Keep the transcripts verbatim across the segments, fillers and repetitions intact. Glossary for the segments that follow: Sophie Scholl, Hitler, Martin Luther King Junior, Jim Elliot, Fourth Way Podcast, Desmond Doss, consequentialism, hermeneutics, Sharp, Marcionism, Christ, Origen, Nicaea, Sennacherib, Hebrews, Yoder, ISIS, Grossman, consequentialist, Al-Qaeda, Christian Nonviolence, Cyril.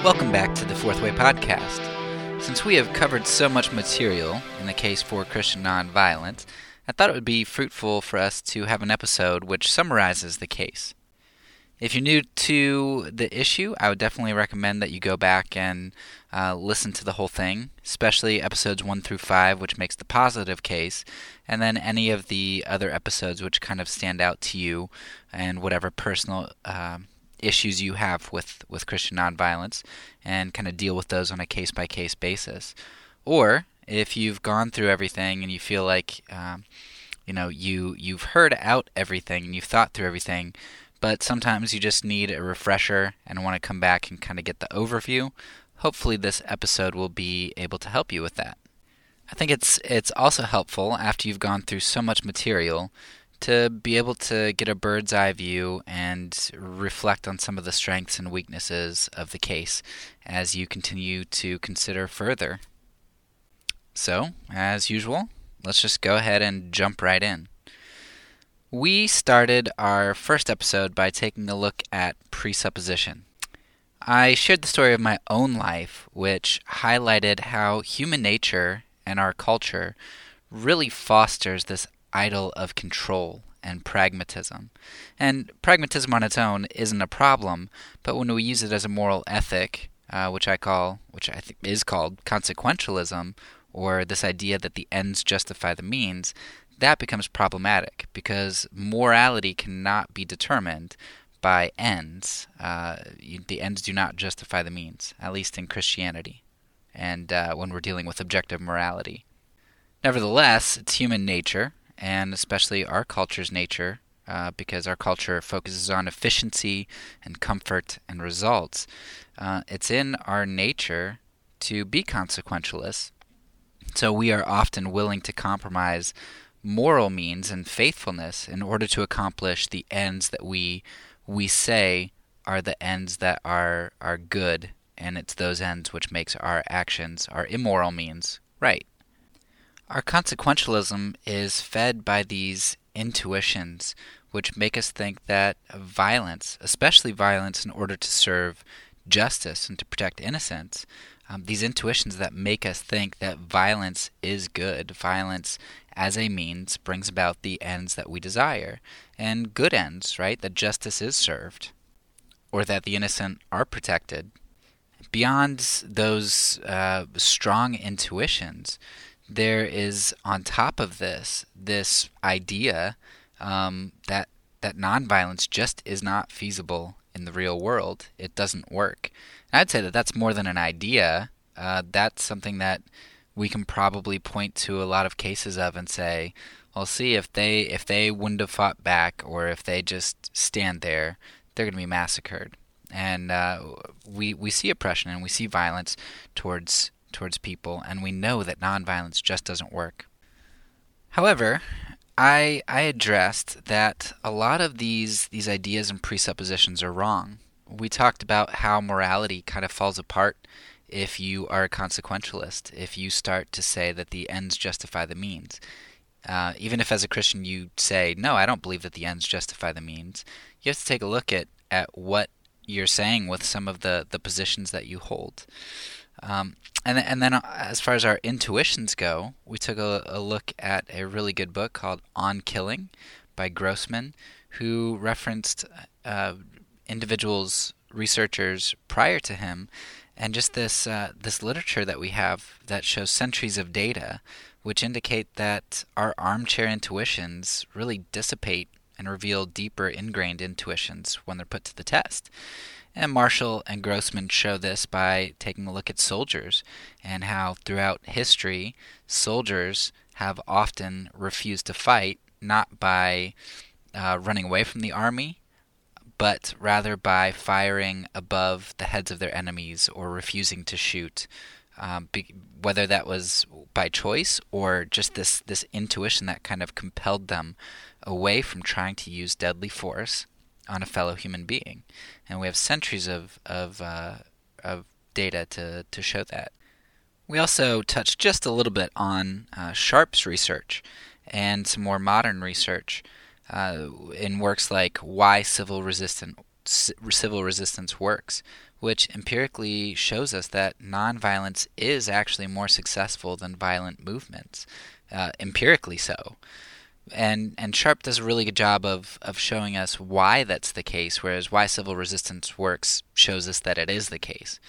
Welcome back to the Fourth Way Podcast. Since we have covered so much material in the case for Christian nonviolence, I thought it would be fruitful for us to have an episode which summarizes the case. If you're new to the issue, I would definitely recommend that you go back and uh, listen to the whole thing, especially episodes one through five, which makes the positive case, and then any of the other episodes which kind of stand out to you and whatever personal uh, issues you have with, with Christian nonviolence, and kind of deal with those on a case-by-case basis. Or if you've gone through everything and you feel like um, you know, you, you've heard out everything and you've thought through everything, but sometimes you just need a refresher and want to come back and kind of get the overview. Hopefully this episode will be able to help you with that. I think it's it's also helpful after you've gone through so much material to be able to get a bird's eye view and reflect on some of the strengths and weaknesses of the case as you continue to consider further. So, as usual, let's just go ahead and jump right in. We started our first episode by taking a look at presupposition. I shared the story of my own life, which highlighted how human nature and our culture really fosters this idol of control and pragmatism. And pragmatism on its own isn't a problem, but when we use it as a moral ethic, uh, which I call, which I think is called consequentialism, or this idea that the ends justify the means, that becomes problematic because morality cannot be determined by ends. Uh, you, the ends do not justify the means, at least in Christianity, and uh, when we're dealing with objective morality. Nevertheless, it's human nature, and especially our culture's nature, uh, because our culture focuses on efficiency and comfort and results. Uh, it's in our nature to be consequentialists, so we are often willing to compromise moral means and faithfulness in order to accomplish the ends that we we say are the ends that are are good, and it's those ends which makes our actions, our immoral means, right. Our consequentialism is fed by these intuitions which make us think that violence, especially violence in order to serve justice and to protect innocence, Um, these intuitions that make us think that violence is good. Violence as a means brings about the ends that we desire, and good ends, right? That justice is served, or that the innocent are protected. Beyond those uh, strong intuitions, there is, on top of this, this idea um, that, that nonviolence just is not feasible in the real world. It doesn't work. And I'd say that that's more than an idea. Uh, that's something that we can probably point to a lot of cases of and say, well, see, if they if they wouldn't have fought back, or if they just stand there, they're going to be massacred. And uh, we we see oppression and we see violence towards towards people, and we know that nonviolence just doesn't work. However, I I addressed that a lot of these these ideas and presuppositions are wrong. We talked about how morality kind of falls apart if you are a consequentialist, if you start to say that the ends justify the means. Uh, even if as a Christian you say, no, I don't believe that the ends justify the means, you have to take a look at, at what you're saying with some of the, the positions that you hold. Um, and, and then as far as our intuitions go, we took a, a look at a really good book called On Killing by Grossman, who referenced Uh, individuals, researchers prior to him, and just this uh, this literature that we have that shows centuries of data which indicate that our armchair intuitions really dissipate and reveal deeper ingrained intuitions when they're put to the test. And Marshall and Grossman show this by taking a look at soldiers and how throughout history soldiers have often refused to fight, not by uh, running away from the army, but rather by firing above the heads of their enemies or refusing to shoot, um, be, whether that was by choice or just this, this intuition that kind of compelled them away from trying to use deadly force on a fellow human being. And we have centuries of of, uh, of data to, to show that. We also touched just a little bit on uh, Sharp's research and some more modern research. uh, in works like Why Civil Resistance Civil Resistance Works, which empirically shows us that nonviolence is actually more successful than violent movements, uh, empirically so. And and Sharp does a really good job of, of showing us why that's the case, whereas Why Civil Resistance Works shows us that it is the case.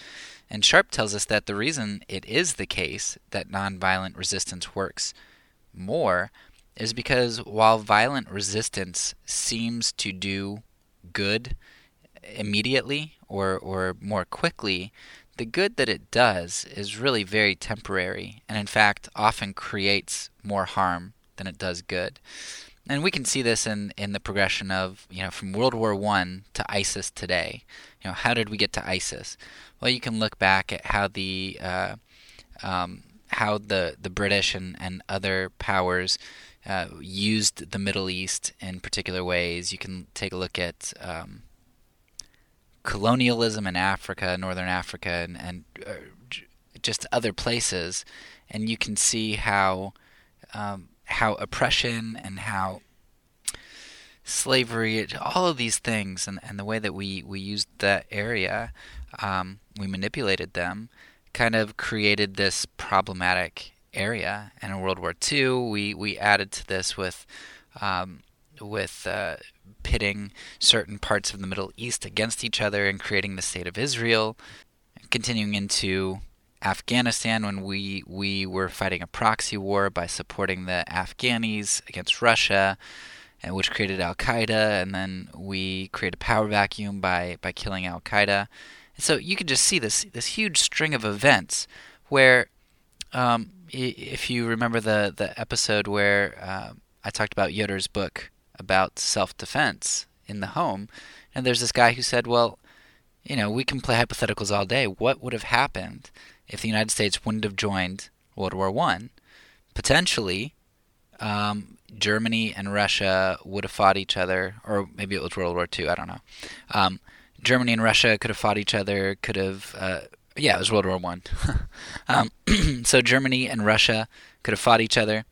And Sharp tells us that the reason it is the case that nonviolent resistance works more is because while violent resistance seems to do good immediately or, or more quickly, the good that it does is really very temporary and in fact often creates more harm than it does good. And we can see this in, in the progression of, you know, from World War One to ISIS today. You know, how did we get to ISIS? Well, you can look back at how the uh, um, how the, the British and, and other powers uh, used the Middle East in particular ways. You can take a look at um, colonialism in Africa, Northern Africa, and, and uh, just other places, and you can see how um, how oppression and how slavery, all of these things, and, and the way that we, we used that area, um, we manipulated them, kind of created this problematic area. And in World War Two, we, we added to this with um, with uh, pitting certain parts of the Middle East against each other and creating the state of Israel, continuing into Afghanistan when we, we were fighting a proxy war by supporting the Afghanis against Russia, and which created Al-Qaeda, and then we create a power vacuum by, by killing Al-Qaeda. And so you can just see this this huge string of events where, um, if you remember the, the episode where uh, I talked about Yoder's book about self-defense in the home, and there's this guy who said, well, you know, we can play hypotheticals all day. What would have happened if the United States wouldn't have joined World War One? Potentially, um, Germany and Russia would have fought each other, or maybe it was World War Two, I don't know. Um, Germany and Russia could have fought each other, could have, uh, yeah, it was World War One. um, so Germany and Russia could have fought each other,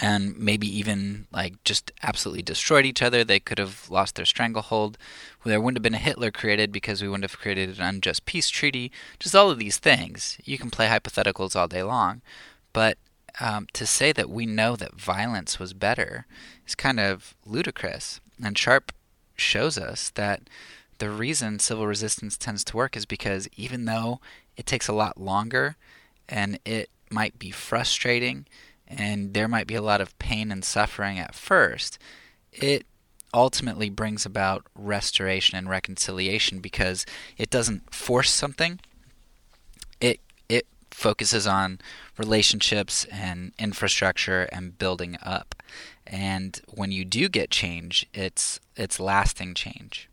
and maybe even like just absolutely destroyed each other. They could have lost their stranglehold. There wouldn't have been a Hitler created because we wouldn't have created an unjust peace treaty. Just all of these things. You can play hypotheticals all day long, but Um, to say that we know that violence was better is kind of ludicrous. And Sharp shows us that the reason civil resistance tends to work is because even though it takes a lot longer and it might be frustrating and there might be a lot of pain and suffering at first, it ultimately brings about restoration and reconciliation because it doesn't force something. It it focuses on relationships and infrastructure and building up. And when you do get change, it's it's lasting change.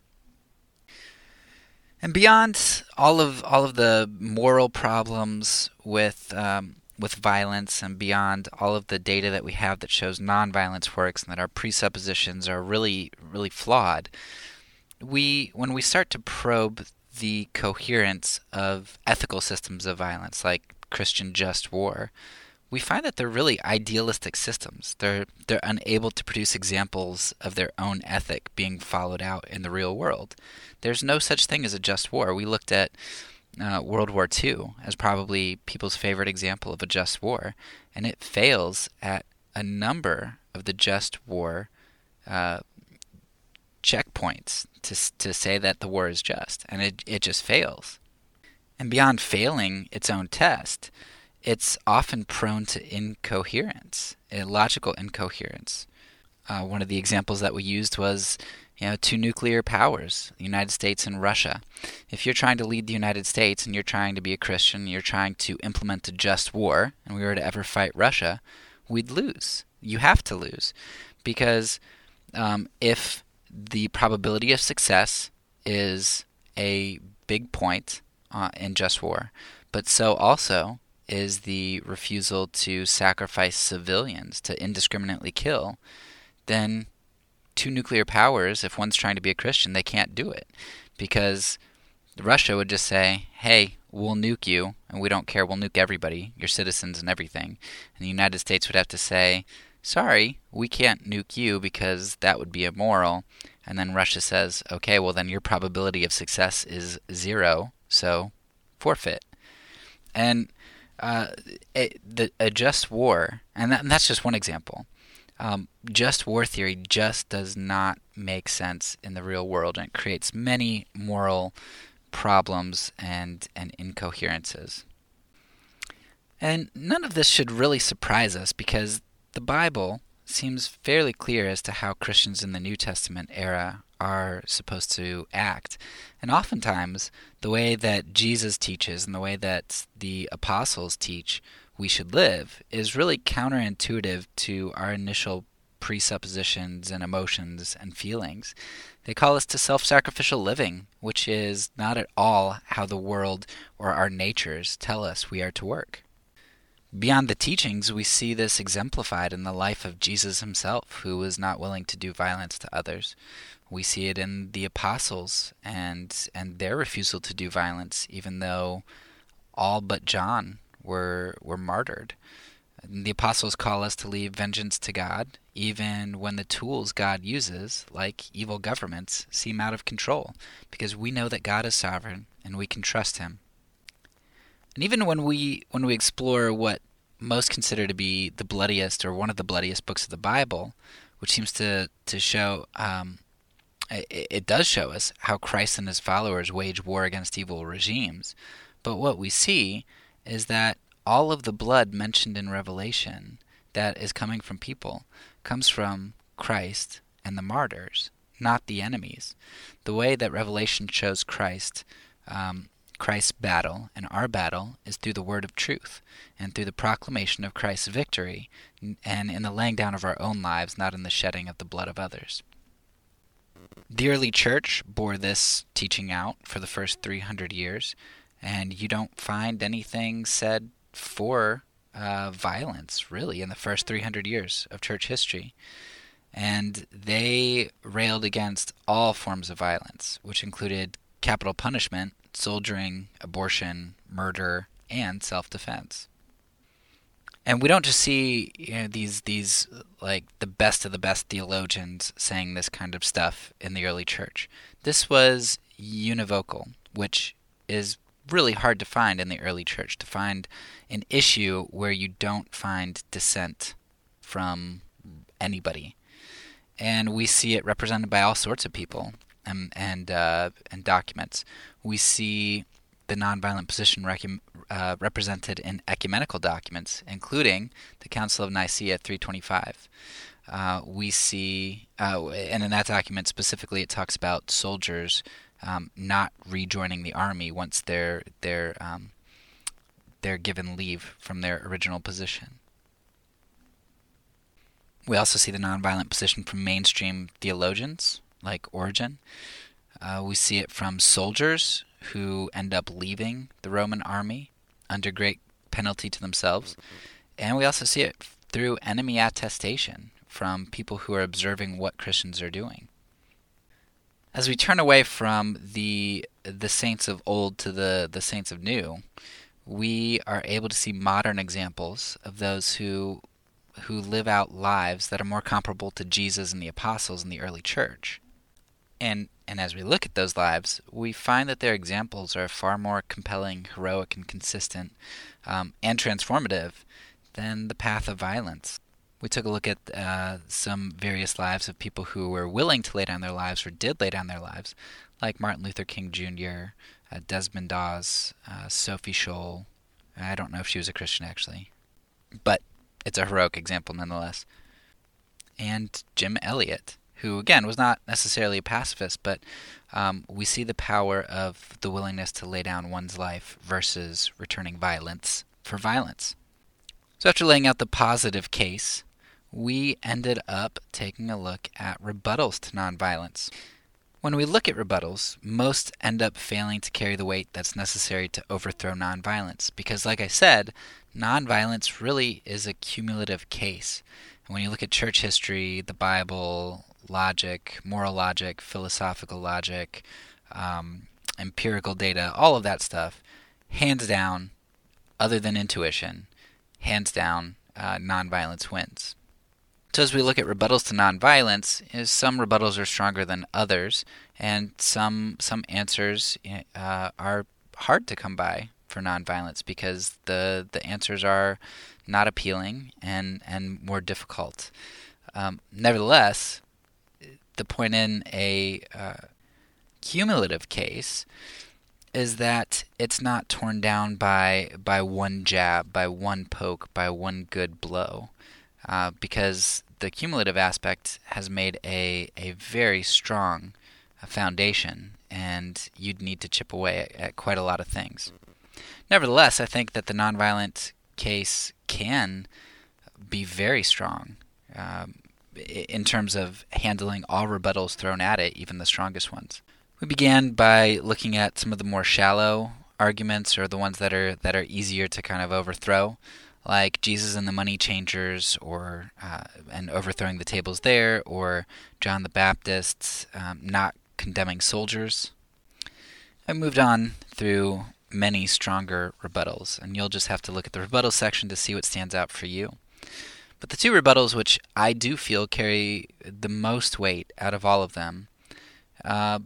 And beyond all of all of the moral problems with um, with violence, and beyond all of the data that we have that shows nonviolence works and that our presuppositions are really really flawed, we when we start to probe the coherence of ethical systems of violence, like Christian just war, we find that they're really idealistic systems. They're they're unable to produce examples of their own ethic being followed out in the real world. There's no such thing as a just war. We looked at uh, World War Two as probably people's favorite example of a just war, and it fails at a number of the just war uh, checkpoints to to say that the war is just, and it it just fails. And beyond failing its own test, it's often prone to incoherence, illogical incoherence. Uh, one of the examples that we used was, you know, two nuclear powers, the United States and Russia. If you're trying to lead the United States and you're trying to be a Christian, you're trying to implement a just war, and we were to ever fight Russia, we'd lose. You have to lose. Because um, if the probability of success is a big point Uh, in just war, but so also is the refusal to sacrifice civilians, to indiscriminately kill, then two nuclear powers, if one's trying to be a Christian, they can't do it, because Russia would just say, hey, we'll nuke you, and we don't care, we'll nuke everybody, your citizens and everything. And the United States would have to say, sorry, we can't nuke you because that would be immoral. And then Russia says, okay, well then your probability of success is zero, so forfeit. And uh, it, the, a just war, and, that, and that's just one example. Um, just war theory just does not make sense in the real world, and it creates many moral problems and, and incoherences. And none of this should really surprise us because the Bible seems fairly clear as to how Christians in the New Testament era are supposed to act. And oftentimes, the way that Jesus teaches and the way that the apostles teach we should live is really counterintuitive to our initial presuppositions and emotions and feelings. They call us to self-sacrificial living, which is not at all how the world or our natures tell us we are to work. Beyond the teachings, we see this exemplified in the life of Jesus himself, who was not willing to do violence to others. We see it in the apostles and and their refusal to do violence, even though all but John were were martyred. And the apostles call us to leave vengeance to God, even when the tools God uses, like evil governments, seem out of control, because we know that God is sovereign and we can trust him. And even when we when we explore what most consider to be the bloodiest or one of the bloodiest books of the Bible, which seems to to show, um, it, it does show us how Christ and his followers wage war against evil regimes. But what we see is that all of the blood mentioned in Revelation that is coming from people comes from Christ and the martyrs, not the enemies. The way that Revelation shows Christ. Um, Christ's battle and our battle is through the word of truth and through the proclamation of Christ's victory and in the laying down of our own lives, not in the shedding of the blood of others. The early church bore this teaching out for the first three hundred years, and you don't find anything said for uh, violence, really, in the first three hundred years of church history. And they railed against all forms of violence, which included capital punishment, soldiering, abortion, murder, and self-defense. And we don't just see, you know, these these like the best of the best theologians saying this kind of stuff in the early church. This was univocal, which is really hard to find in the early church, to find an issue where you don't find dissent from anybody. And we see it represented by all sorts of people. And and, uh, and documents. We see the nonviolent position rec- uh, represented in ecumenical documents, including the Council of Nicaea three twenty-five. Uh, we see, uh, and in that document specifically, it talks about soldiers um, not rejoining the army once they're they're um, they're given leave from their original position. We also see the nonviolent position from mainstream theologians, like Origen. Uh, we see it from soldiers who end up leaving the Roman army under great penalty to themselves. And we also see it through enemy attestation from people who are observing what Christians are doing. As we turn away from the the saints of old to the, the saints of new, we are able to see modern examples of those who who live out lives that are more comparable to Jesus and the apostles in the early church. And and as we look at those lives, we find that their examples are far more compelling, heroic, and consistent, um, and transformative than the path of violence. We took a look at uh, some various lives of people who were willing to lay down their lives or did lay down their lives, like Martin Luther King Junior, uh, Desmond Doss, uh, Sophie Scholl. I don't know if she was a Christian, actually. But it's a heroic example nonetheless. And Jim Elliot, who again was not necessarily a pacifist, but um, we see the power of the willingness to lay down one's life versus returning violence for violence. So after laying out the positive case, we ended up taking a look at rebuttals to nonviolence. When we look at rebuttals, most end up failing to carry the weight that's necessary to overthrow nonviolence, because like I said, nonviolence really is a cumulative case. And when you look at church history, the Bible, logic, moral logic, philosophical logic, um, empirical data, all of that stuff, hands down, other than intuition, hands down, uh, nonviolence wins. So as we look at rebuttals to nonviolence, you know, some rebuttals are stronger than others, and some some answers uh, are hard to come by for nonviolence because the the answers are not appealing and, and more difficult. Um, nevertheless, the point in a uh, cumulative case is that it's not torn down by by one jab, by one poke, by one good blow, uh, because the cumulative aspect has made a, a very strong foundation, and you'd need to chip away at, at quite a lot of things. Nevertheless, I think that the nonviolent case can be very strong um, in terms of handling all rebuttals thrown at it, even the strongest ones. We began by looking at some of the more shallow arguments, or the ones that are that are easier to kind of overthrow, like Jesus and the money changers, or uh, and overthrowing the tables there, or John the Baptist's um, not condemning soldiers. I moved on through many stronger rebuttals, and you'll just have to look at the rebuttal section to see what stands out for you. But the two rebuttals which I do feel carry the most weight out of all of them, uh,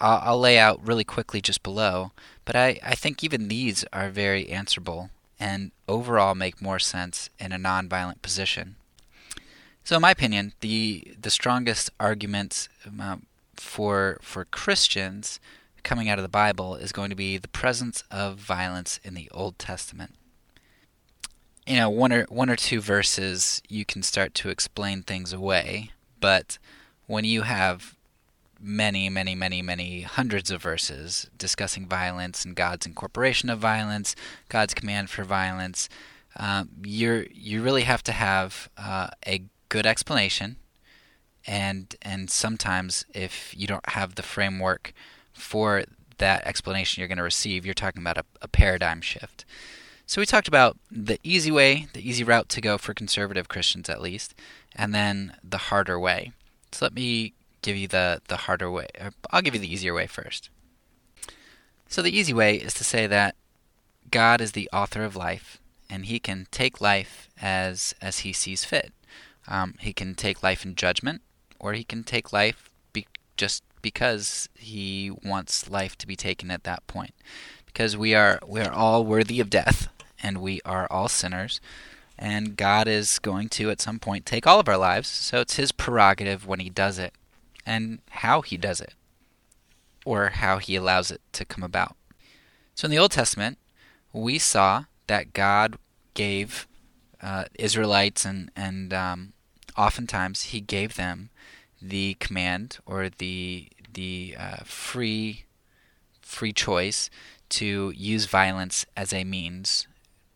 I'll lay out really quickly just below, but I, I think even these are very answerable and overall make more sense in a nonviolent position. So in my opinion, the the strongest arguments uh, for for Christians coming out of the Bible is going to be the presence of violence in the Old Testament. You know, one or one or two verses you can start to explain things away, but when you have many, many, many, many hundreds of verses discussing violence and God's incorporation of violence, God's command for violence, um, you're you really have to have uh, a good explanation, and and sometimes if you don't have the framework for that explanation you're going to receive, you're talking about a, a paradigm shift. So we talked about the easy way, the easy route to go for conservative Christians at least, and then the harder way. So let me give you the, the harder way. Or I'll give you the easier way first. So the easy way is to say that God is the author of life, and he can take life as as he sees fit. Um, he can take life in judgment, or he can take life be, just because he wants life to be taken at that point. Because we are we are all worthy of death, and we are all sinners, and God is going to at some point take all of our lives, so it's his prerogative when he does it, and how he does it, or how he allows it to come about. So in the Old Testament, we saw that God gave uh, Israelites, and, and um, oftentimes he gave them the command, or the the uh, free free choice to use violence as a means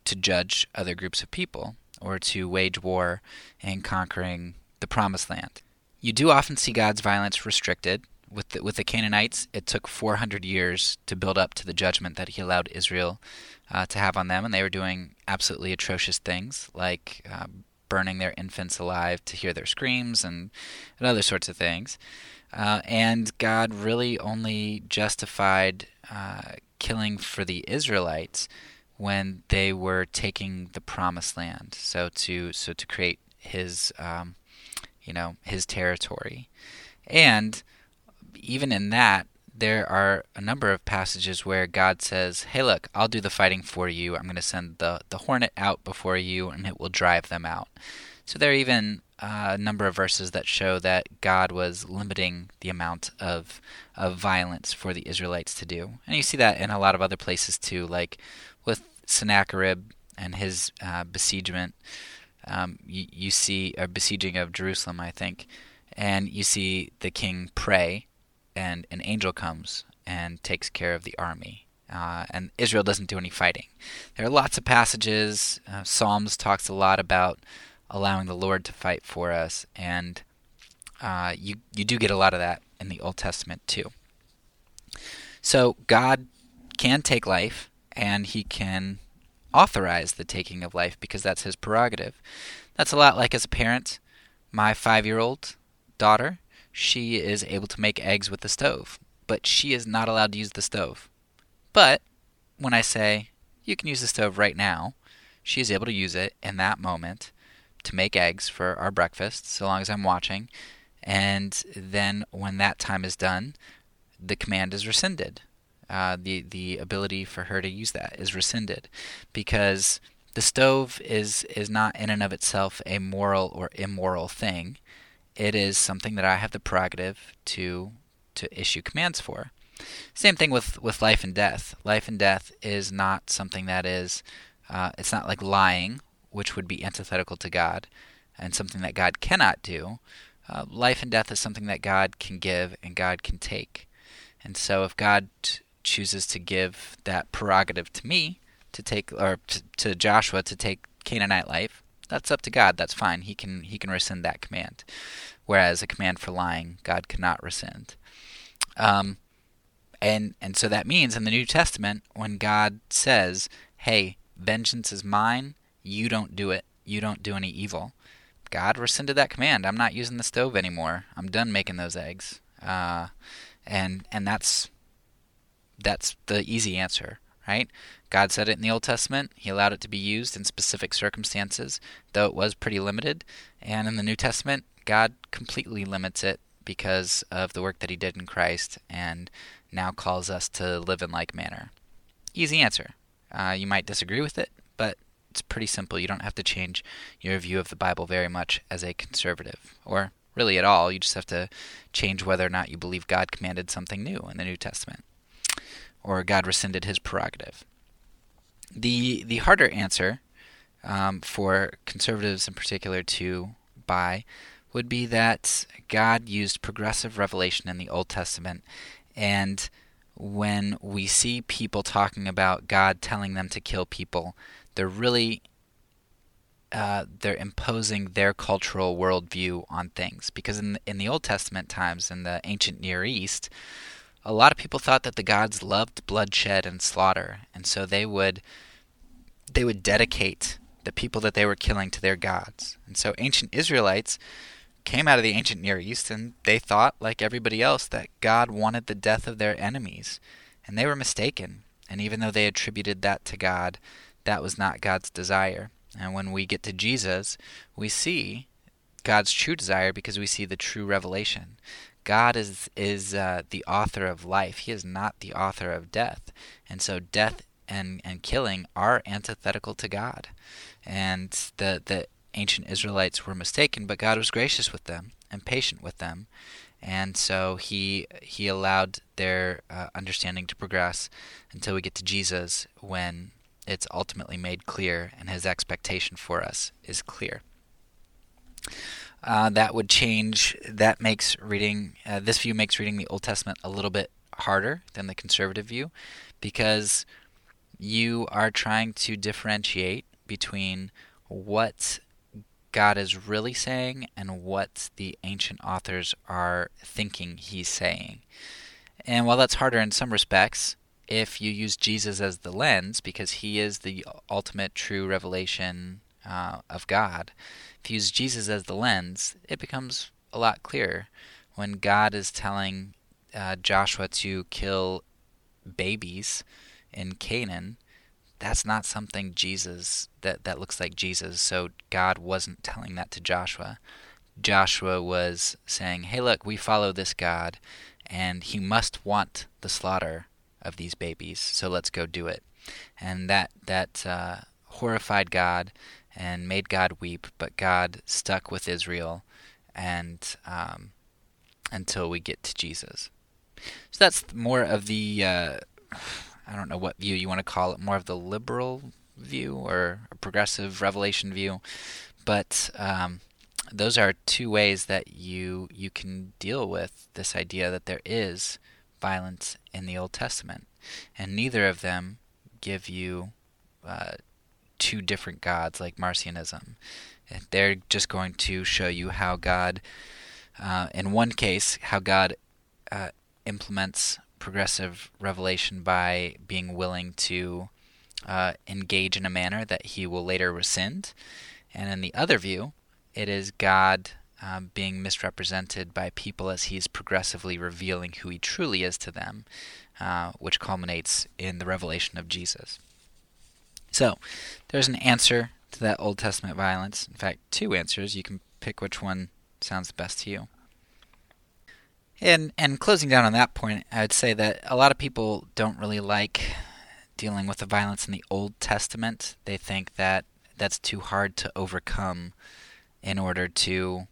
to judge other groups of people, or to wage war in conquering the Promised Land. You do often see God's violence restricted. With the, with the Canaanites, it took four hundred years to build up to the judgment that he allowed Israel uh, to have on them, and they were doing absolutely atrocious things, like uh, burning their infants alive to hear their screams and, and other sorts of things. Uh, and God really only justified uh, killing for the Israelites when they were taking the Promised Land, so to so to create his... Um, you know, his territory. And even in that, there are a number of passages where God says, hey, look, I'll do the fighting for you. I'm going to send the, the hornet out before you, and it will drive them out. So there are even uh, a number of verses that show that God was limiting the amount of of violence for the Israelites to do. And you see that in a lot of other places too, like with Sennacherib and his uh, besiegement. Um, you, you see a besieging of Jerusalem, I think, and you see the king pray, and an angel comes and takes care of the army, uh, and Israel doesn't do any fighting. There are lots of passages. Uh, Psalms talks a lot about allowing the Lord to fight for us, and uh, you you do get a lot of that in the Old Testament too. So God can take life, and he can authorize the taking of life because that's his prerogative. That's a lot like as a parent. My five-year-old daughter, she is able to make eggs with the stove, but she is not allowed to use the stove. But when I say, you can use the stove right now, she is able to use it in that moment to make eggs for our breakfast, so long as I'm watching. And then when that time is done, the command is rescinded. Uh, the the ability for her to use that is rescinded, because the stove is is not in and of itself a moral or immoral thing. It is something that I have the prerogative to to issue commands for. Same thing with, with life and death. Life and death is not something that is, uh, it's not like lying, which would be antithetical to God, and something that God cannot do. Uh, life and death is something that God can give and God can take. And so if God t- chooses to give that prerogative to me to take, or t- to Joshua to take Canaanite life, that's up to God. That's fine. He can he can rescind that command. Whereas a command for lying, God cannot rescind. Um, and and so that means in the New Testament, when God says, "Hey, vengeance is mine. You don't do it. You don't do any evil," God rescinded that command. I'm not using the stove anymore. I'm done making those eggs. Uh, and and that's that's the easy answer. Right? God said it in the Old Testament. He allowed it to be used in specific circumstances, though it was pretty limited. And in the New Testament, God completely limits it because of the work that he did in Christ, and now calls us to live in like manner. Easy answer. Uh, you might disagree with it, but it's pretty simple. You don't have to change your view of the Bible very much as a conservative, or really at all. You just have to change whether or not you believe God commanded something new in the New Testament, or God rescinded his prerogative. The the harder answer um, for conservatives in particular to buy would be that God used progressive revelation in the Old Testament, and when we see people talking about God telling them to kill people, they're really uh, they're imposing their cultural worldview on things. Because in the, in the Old Testament times, in the ancient Near East, a lot of people thought that the gods loved bloodshed and slaughter, and so they would they would dedicate the people that they were killing to their gods. And so ancient Israelites came out of the ancient Near East, and they thought, like everybody else, that God wanted the death of their enemies, and they were mistaken. And even though they attributed that to God, that was not God's desire. And when we get to Jesus, we see God's true desire, because we see the true revelation. God is is uh, the author of life. He is not the author of death. And so death and, and killing are antithetical to God. And the, the ancient Israelites were mistaken, but God was gracious with them and patient with them. And so he, he allowed their uh, understanding to progress until we get to Jesus, when it's ultimately made clear and his expectation for us is clear. Uh, that would change, that makes reading, uh, this view makes reading the Old Testament a little bit harder than the conservative view, because you are trying to differentiate between what God is really saying and what the ancient authors are thinking he's saying. And while that's harder in some respects, if you use Jesus as the lens, because he is the ultimate true revelation Uh, of God, if you use Jesus as the lens, it becomes a lot clearer. When God is telling uh, Joshua to kill babies in Canaan, that's not something Jesus, that, that looks like Jesus. So God wasn't telling that to Joshua. Joshua was saying, hey, look, we follow this God, and he must want the slaughter of these babies, so let's go do it. And that, that uh, horrified God and made God weep, but God stuck with Israel, and um, until we get to Jesus. So that's more of the, uh, I don't know what view you want to call it, more of the liberal view or a progressive revelation view, but um, those are two ways that you you can deal with this idea that there is violence in the Old Testament, and neither of them give you uh, two different gods like Marcionism. They're just going to show you how God, uh, in one case, how God uh, implements progressive revelation by being willing to uh, engage in a manner that he will later rescind. And in the other view, it is God uh, being misrepresented by people as he's progressively revealing who he truly is to them, uh, which culminates in the revelation of Jesus. So, there's an answer to that Old Testament violence. In fact, two answers. You can pick which one sounds the best to you. And and closing down on that point, I would say that a lot of people don't really like dealing with the violence in the Old Testament. They think that that's too hard to overcome in order to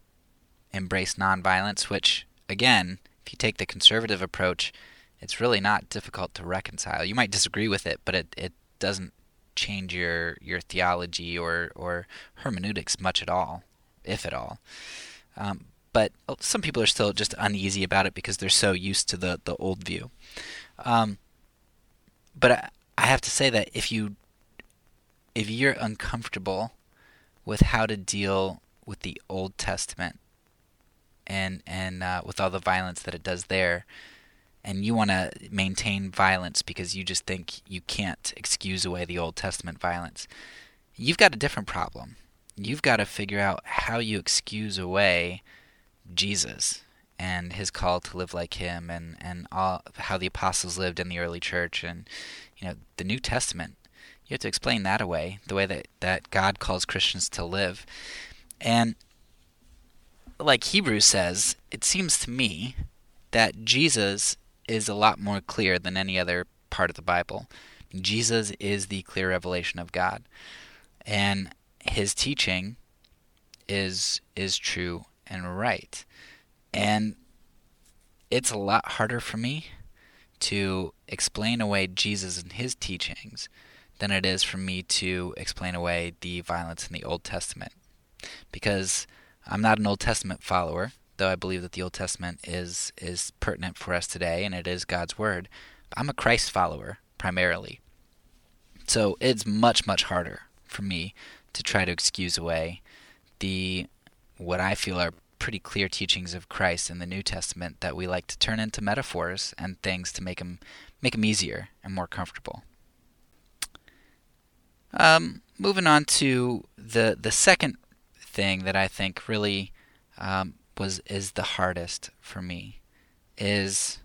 embrace nonviolence, which, again, if you take the conservative approach, it's really not difficult to reconcile. You might disagree with it, but it, it doesn't change your, your theology or, or hermeneutics much at all, if at all. Um, but some people are still just uneasy about it because they're so used to the, the old view. Um, but I, I have to say that if you if you're uncomfortable with how to deal with the Old Testament and and uh, with all the violence that it does there, and you want to maintain violence because you just think you can't excuse away the Old Testament violence, you've got a different problem. You've got to figure out how you excuse away Jesus and his call to live like him, and, and all how the apostles lived in the early church, and you know the New Testament. You have to explain that away, the way that, that God calls Christians to live. And like Hebrews says, it seems to me that Jesus is a lot more clear than any other part of the Bible. Jesus is the clear revelation of God, and his teaching is is true and right. And it's a lot harder for me to explain away Jesus and his teachings than it is for me to explain away the violence in the Old Testament, because I'm not an Old Testament follower, though I believe that the Old Testament is is pertinent for us today, and it is God's Word. I'm a Christ follower, primarily. So it's much, much harder for me to try to excuse away the what I feel are pretty clear teachings of Christ in the New Testament that we like to turn into metaphors and things to make them, make them easier and more comfortable. Um, moving on to the the second thing that I think really um, was is the hardest for me is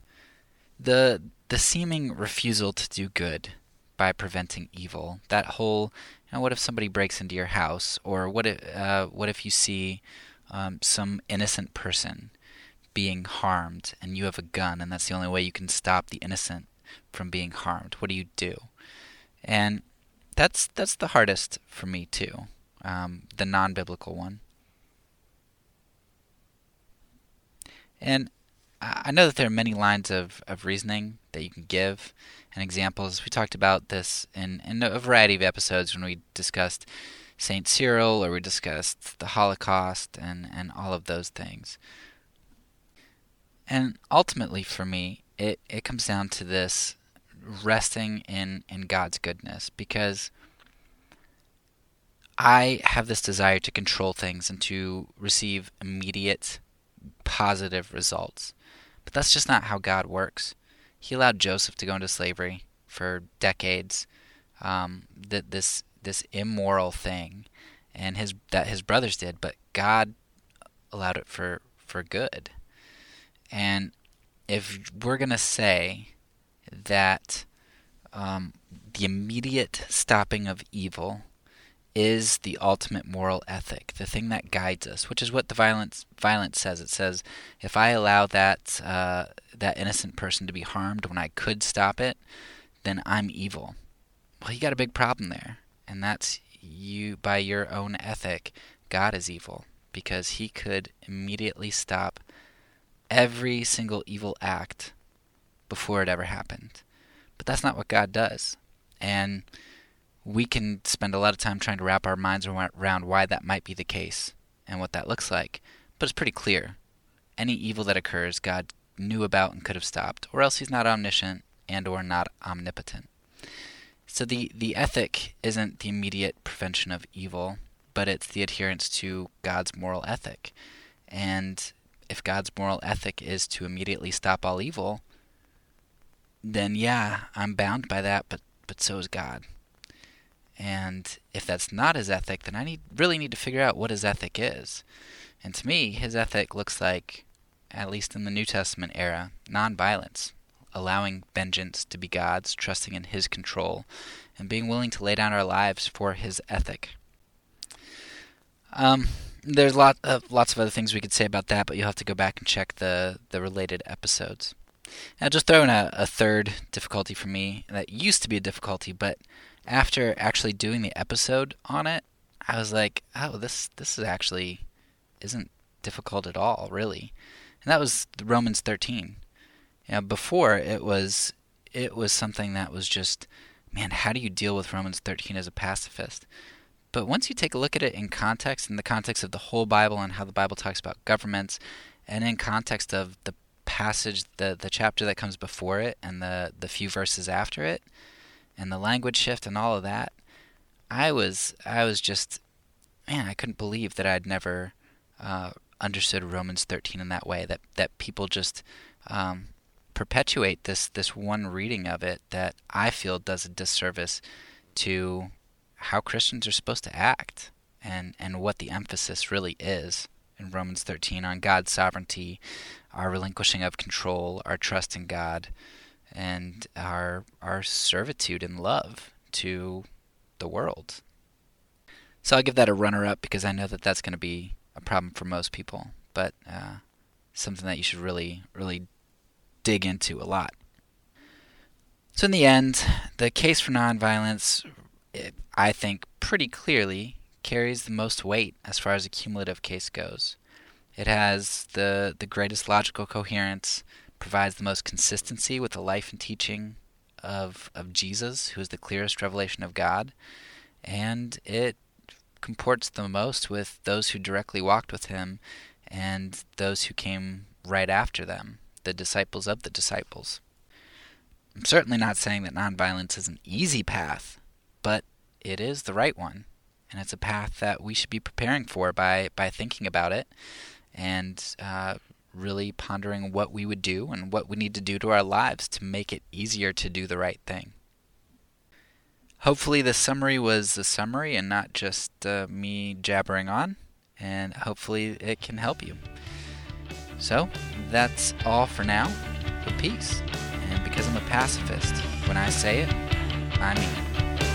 the the seeming refusal to do good by preventing evil. That whole, you know, what if somebody breaks into your house, or what if uh, what if you see um, some innocent person being harmed and you have a gun and that's the only way you can stop the innocent from being harmed? What do you do? And That's that's the hardest for me too, um, the non-biblical one. And I know that there are many lines of, of reasoning that you can give and examples. We talked about this in, in a variety of episodes when we discussed Saint Cyril, or we discussed the Holocaust and, and all of those things. And ultimately for me, it, it comes down to this resting in, in God's goodness, because I have this desire to control things and to receive immediate positive results. But that's just not how God works. He allowed Joseph to go into slavery for decades, um, that this this immoral thing, and his that his brothers did, but God allowed it for, for good. And if we're going to say that um, the immediate stopping of evil is the ultimate moral ethic, the thing that guides us, which is what the violence violence says. It says, if I allow that uh, that innocent person to be harmed when I could stop it, then I'm evil. Well, you got a big problem there, and that's you. By your own ethic, God is evil because he could immediately stop every single evil act before it ever happened. But that's not what God does. And we can spend a lot of time trying to wrap our minds around why that might be the case and what that looks like. But it's pretty clear. Any evil that occurs, God knew about and could have stopped, or else he's not omniscient and or not omnipotent. So the, the ethic isn't the immediate prevention of evil, but it's the adherence to God's moral ethic. And if God's moral ethic is to immediately stop all evil, then yeah, I'm bound by that, but, but so is God. And if that's not his ethic, then I need really need to figure out what his ethic is. And to me, his ethic looks like, at least in the New Testament era, nonviolence, allowing vengeance to be God's, trusting in his control, and being willing to lay down our lives for his ethic. Um, there's lot of, lots of other things we could say about that, but you'll have to go back and check the, the related episodes. And I'll just throw in a, a third difficulty for me that used to be a difficulty, but after actually doing the episode on it, I was like, oh, this this is actually isn't difficult at all, really. And that was Romans thirteen. You know, before, it was it was something that was just, man, how do you deal with Romans thirteen as a pacifist? But once you take a look at it in context, in the context of the whole Bible and how the Bible talks about governments, and in context of the passage, the the chapter that comes before it, and the, the few verses after it, and the language shift and all of that, I was I was just, man, I couldn't believe that I'd never uh, understood Romans thirteen in that way, that, that people just um, perpetuate this, this one reading of it that I feel does a disservice to how Christians are supposed to act, and, and what the emphasis really is in Romans thirteen on God's sovereignty, our relinquishing of control, our trust in God, and our our servitude and love to the world. So I'll give that a runner-up because I know that that's going to be a problem for most people, but uh, something that you should really, really dig into a lot. So in the end, the case for nonviolence, it, I think, pretty clearly carries the most weight as far as a cumulative case goes. It has the, the greatest logical coherence, provides the most consistency with the life and teaching of of Jesus, who is the clearest revelation of God, and it comports the most with those who directly walked with him and those who came right after them, the disciples of the disciples. I'm certainly not saying that nonviolence is an easy path, but it is the right one, and it's a path that we should be preparing for by, by thinking about it and uh, really pondering what we would do and what we need to do to our lives to make it easier to do the right thing. Hopefully the summary was a summary and not just uh, me jabbering on, and hopefully it can help you. So that's all for now, but peace. And because I'm a pacifist, when I say it, I mean it.